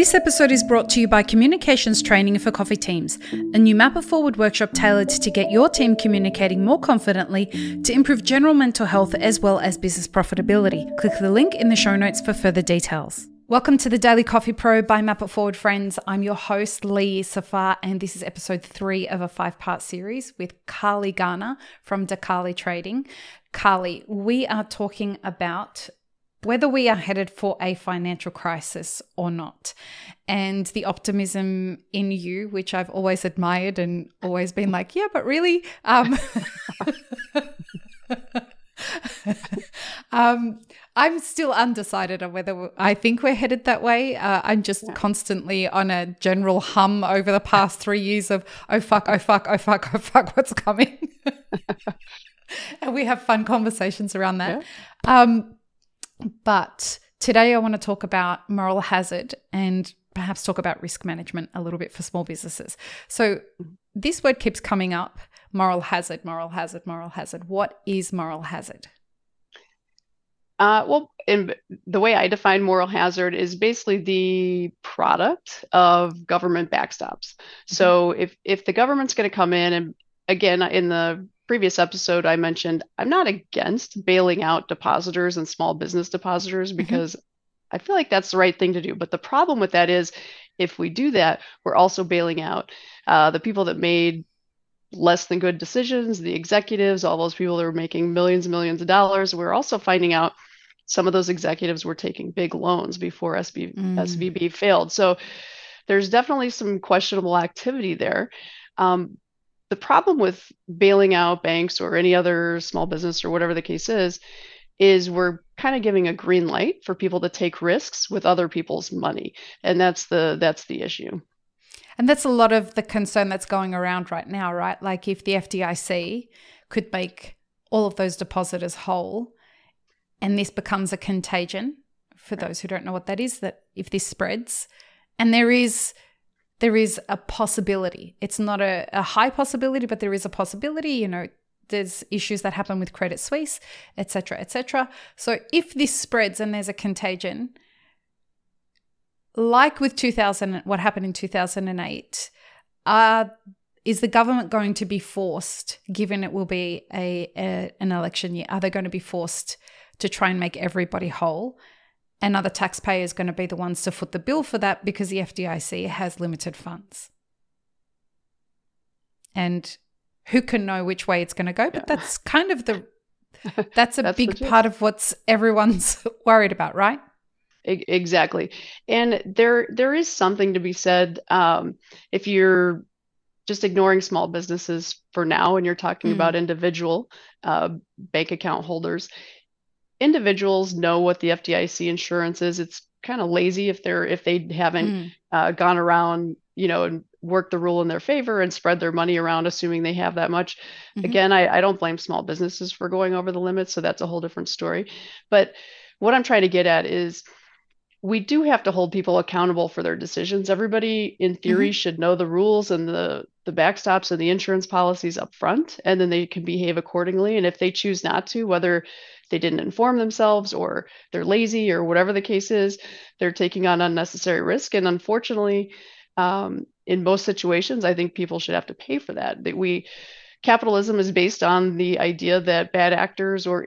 This episode is brought to you by Communications Training for Coffee Teams, a new Map It Forward workshop tailored to get your team communicating more confidently to improve general mental health as well as business profitability. Click the link in the show notes for further details. Welcome to the Daily Coffee Pro by Map It Forward, friends. I'm your host, Lee Safar, and this is episode 3 of a 5-part series with Carley Garner from DeCarley Trading. Carley, we are talking about whether we are headed for a financial crisis or not, and the optimism in you, which I've always admired and always been like, yeah, but really? I'm still undecided on whether I think we're headed that way. I'm just constantly on a general hum over the past 3 years of, oh, fuck, what's coming? And we have fun conversations around that. Yeah. But today I want to talk about moral hazard and perhaps talk about risk management a little bit for small businesses. So this word keeps coming up, moral hazard. What is moral hazard? Well, the way I define moral hazard is basically the product of government backstops. Mm-hmm. So if the government's going to come in, and again, in the previous episode, I mentioned I'm not against bailing out depositors and small business depositors because I feel like that's the right thing to do. But the problem with that is if we do that, we're also bailing out the people that made less than good decisions, the executives, all those people that were making millions and millions of dollars. We're also finding out some of those executives were taking big loans before SVB failed. So there's definitely some questionable activity there. The problem with bailing out banks or any other small business or whatever the case is we're kind of giving a green light for people to take risks with other people's money. And that's the issue. And that's a lot of the concern that's going around right now, right? Like if the FDIC could make all of those depositors whole, and this becomes a contagion for those who don't know what that is, that if this spreads, and there is a possibility. It's not a high possibility, but there is a possibility. You know, there's issues that happen with Credit Suisse, et cetera, et cetera. So if this spreads and there's a contagion, like with what happened in 2008, is the government going to be forced, given it will be an election year, are they going to be forced to try and make everybody whole? And are the taxpayers going to be the ones to foot the bill for that because the FDIC has limited funds? And who can know which way it's going to go? But that's kind of that's big part of what's everyone's worried about, right? Exactly. And there is something to be said. If you're just ignoring small businesses for now, and you're talking about individual bank account holders, individuals know what the FDIC insurance is. It's kind of lazy if they haven't gone around, you know, and worked the rule in their favor and spread their money around, assuming they have that much. Mm-hmm. Again, I don't blame small businesses for going over the limits. So that's a whole different story. But what I'm trying to get at is we do have to hold people accountable for their decisions. Everybody in theory should know the rules and the backstops and the insurance policies up front, and then they can behave accordingly. And if they choose not to, whether they didn't inform themselves or they're lazy or whatever the case is, they're taking on unnecessary risk. And unfortunately, in most situations, I think people should have to pay for that. Capitalism is based on the idea that bad actors or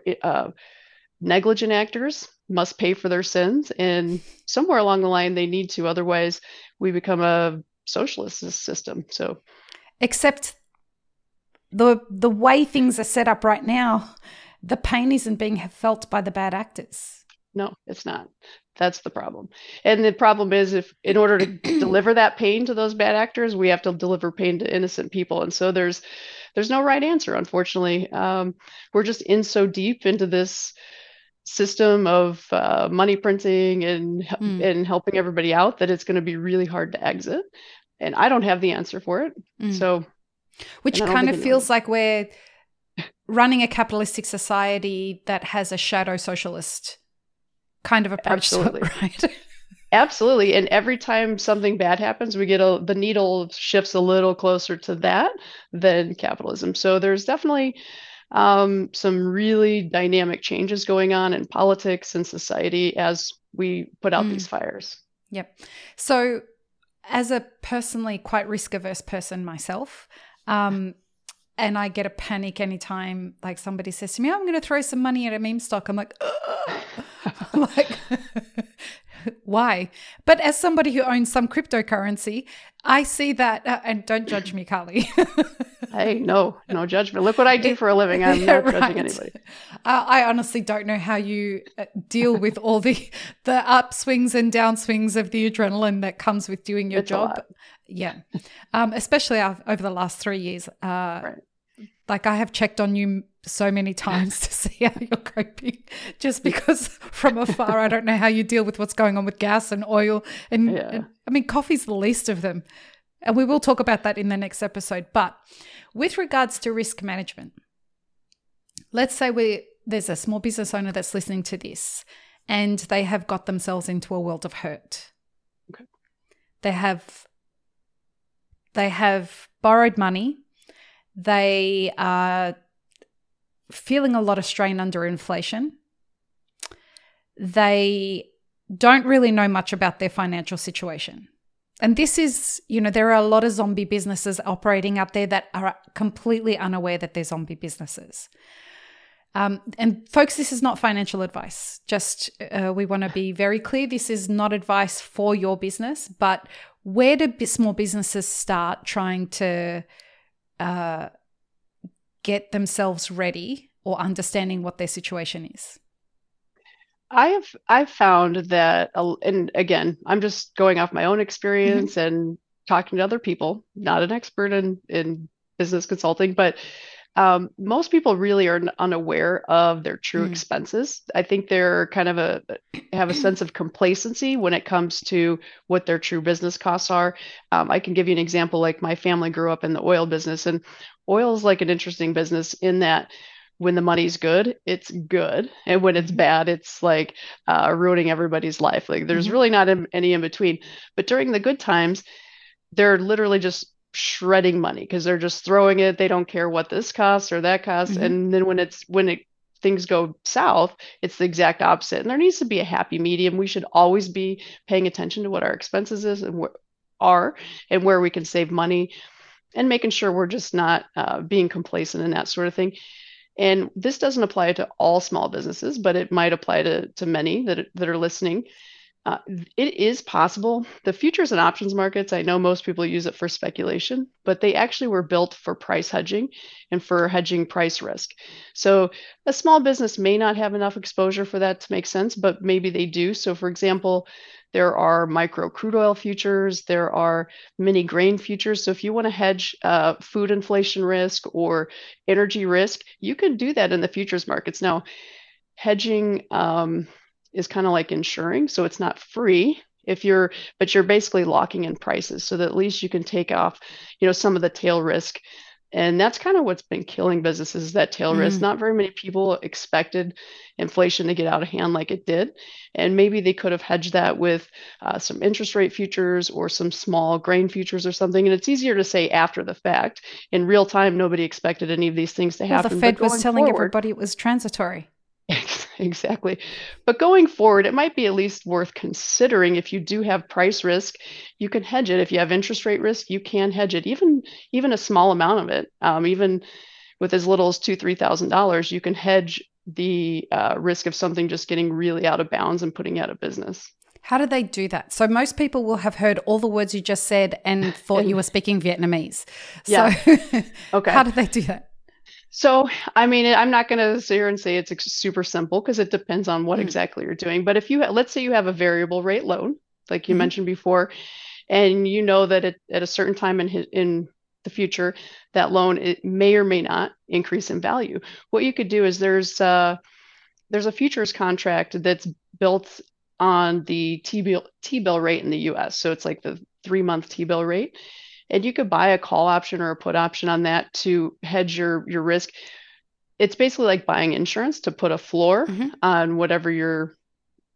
negligent actors must pay for their sins. And somewhere along the line, they need to. Otherwise, we become a socialist system. So, except the way things are set up right now, the pain isn't being felt by the bad actors. No, it's not. That's the problem. And the problem is if in order to deliver that pain to those bad actors, we have to deliver pain to innocent people. And so there's no right answer, unfortunately. We're just in so deep into this system of money printing and helping everybody out that it's going to be really hard to exit. And I don't have the answer for it. So, which kind of feels like we're running a capitalistic society that has a shadow socialist kind of approach. Absolutely. To it, right? Absolutely. And every time something bad happens, we get the needle shifts a little closer to that than capitalism. So there's definitely some really dynamic changes going on in politics and society as we put out these fires. Yep. So as a personally quite risk-averse person myself, and I get a panic anytime like somebody says to me, oh, I'm going to throw some money at a meme stock. I'm like, why? But as somebody who owns some cryptocurrency, I see that, and don't judge me, Carley. Hey, no judgment. Look what I do for a living. I'm not judging anybody. I honestly don't know how you deal with all the upswings and downswings of the adrenaline that comes with doing your job. Yeah. Especially over the last 3 years. Right. Like I have checked on you so many times to see how you're coping, just because from afar I don't know how you deal with what's going on with gas and oil and, and I mean coffee's the least of them, and we will talk about that in the next episode. But with regards to risk management, let's say there's a small business owner that's listening to this and they have got themselves into a world of hurt. Okay. They have borrowed money. They are feeling a lot of strain under inflation. They don't really know much about their financial situation. And this is, there are a lot of zombie businesses operating out there that are completely unaware that they're zombie businesses. And folks, this is not financial advice. Just we want to be very clear. This is not advice for your business, but where do small businesses start trying to get themselves ready or understanding what their situation is? I've found that, and again, I'm just going off my own experience and talking to other people, not an expert in business consulting, but most people really are unaware of their true expenses. I think they're kind of have a sense of complacency when it comes to what their true business costs are. I can give you an example. Like my family grew up in the oil business, and oil is like an interesting business in that when the money's good, it's good. And when it's bad, it's like ruining everybody's life. Like there's really not any in between, but during the good times, they're literally just shredding money because they're just throwing it. They don't care what this costs or that costs. And then when things go south, it's the exact opposite. And there needs to be a happy medium. We should always be paying attention to what our expenses is and and where we can save money, and making sure we're just not being complacent and that sort of thing. And this doesn't apply to all small businesses, but it might apply to many that are listening. It is possible. The futures and options markets, I know most people use it for speculation, but they actually were built for price hedging and for hedging price risk. So a small business may not have enough exposure for that to make sense, but maybe they do. So for example, there are micro crude oil futures, there are mini grain futures. So if you want to hedge food inflation risk or energy risk, you can do that in the futures markets. Now, hedging is kind of like insuring. So it's not free but you're basically locking in prices so that at least you can take off, some of the tail risk. And that's kind of what's been killing businesses, is that tail risk. Not very many people expected inflation to get out of hand like it did. And maybe they could have hedged that with some interest rate futures or some small grain futures or something. And it's easier to say after the fact. In real time, nobody expected any of these things to happen. The Fed was telling everybody it was transitory. Exactly. But going forward, it might be at least worth considering. If you do have price risk, you can hedge it. If you have interest rate risk, you can hedge it, even a small amount of it. Even with as little as $2,000, $3,000, you can hedge the risk of something just getting really out of bounds and putting out of business. How do they do that? So most people will have heard all the words you just said and thought you were speaking Vietnamese. Yeah. So okay. How do they do that? So, I mean, I'm not going to sit here and say it's super simple, because it depends on what exactly you're doing. But if you, let's say you have a variable rate loan, like you mentioned before, and you know that at a certain time in the future, that loan, it may or may not increase in value. What you could do is there's a futures contract that's built on the T-bill rate in the US. So it's like the 3-month T-bill rate. And you could buy a call option or a put option on that to hedge your risk. It's basically like buying insurance to put a floor on whatever you're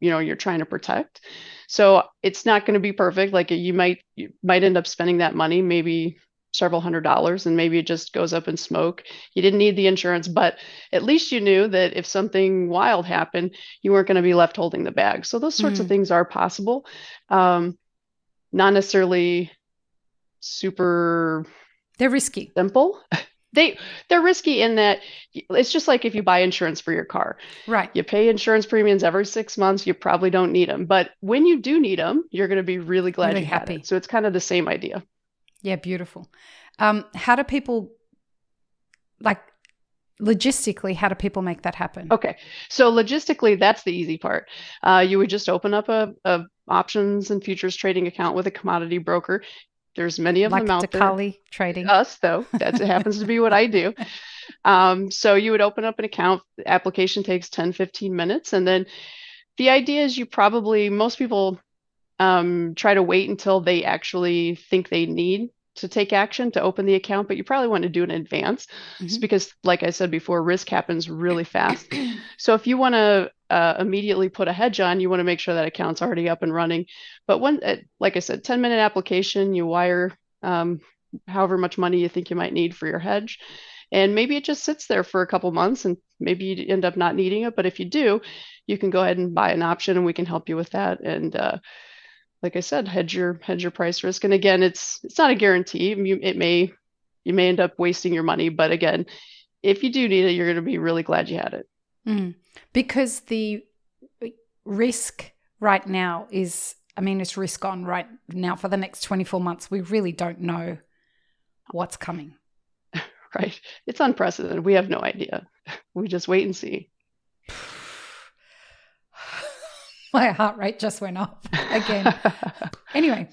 trying to protect. So it's not going to be perfect. Like you might end up spending that money maybe several $100s and maybe it just goes up in smoke. You didn't need the insurance, but at least you knew that if something wild happened, you weren't going to be left holding the bag. So those sorts of things are possible. Not necessarily super. They're risky. Simple. They're risky in that it's just like if you buy insurance for your car, right? You pay insurance premiums every 6 months. You probably don't need them, but when you do need them, you're going to be really glad really you happy. Had it. So it's kind of the same idea. Yeah, beautiful. How do people, like, logistically, how do people make that happen? Okay, so logistically, that's the easy part. You would just open up a options and futures trading account with a commodity broker. There's many of them out there. Like DeCarley Trading. Us, though. That happens to be what I do. So you would open up an account. The application takes 10, 15 minutes. And then the idea is you probably, most people try to wait until they actually think they need to take action to open the account, but you probably want to do it in advance just because, like I said before, risk happens really fast. So if you want to immediately put a hedge on, you want to make sure that account's already up and running. But when, like I said, 10-minute application, you wire however much money you think you might need for your hedge. And maybe it just sits there for a couple months and maybe you end up not needing it. But if you do, you can go ahead and buy an option and we can help you with that. And, like I said, hedge your price risk. And again, it's not a guarantee. You may end up wasting your money, but again, if you do need it, you're going to be really glad you had it. Because the risk right now is, I mean, it's risk on right now for the next 24 months. We really don't know what's coming. Right. It's unprecedented. We have no idea. We just wait and see. My heart rate just went up again. Anyway,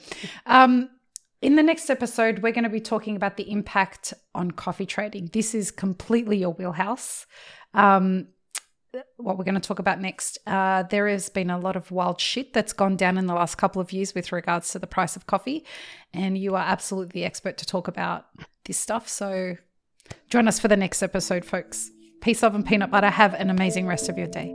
in the next episode, we're going to be talking about the impact on coffee trading. This is completely your wheelhouse. What we're going to talk about next, there has been a lot of wild shit that's gone down in the last couple of years with regards to the price of coffee, and you are absolutely the expert to talk about this stuff. So join us for the next episode, folks. Peace, love, and peanut butter. Have an amazing rest of your day.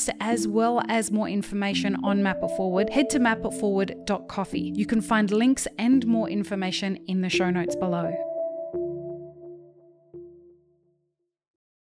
as well as more information on Map It Forward, head to mapitforward.coffee. You can find links and more information in the show notes below.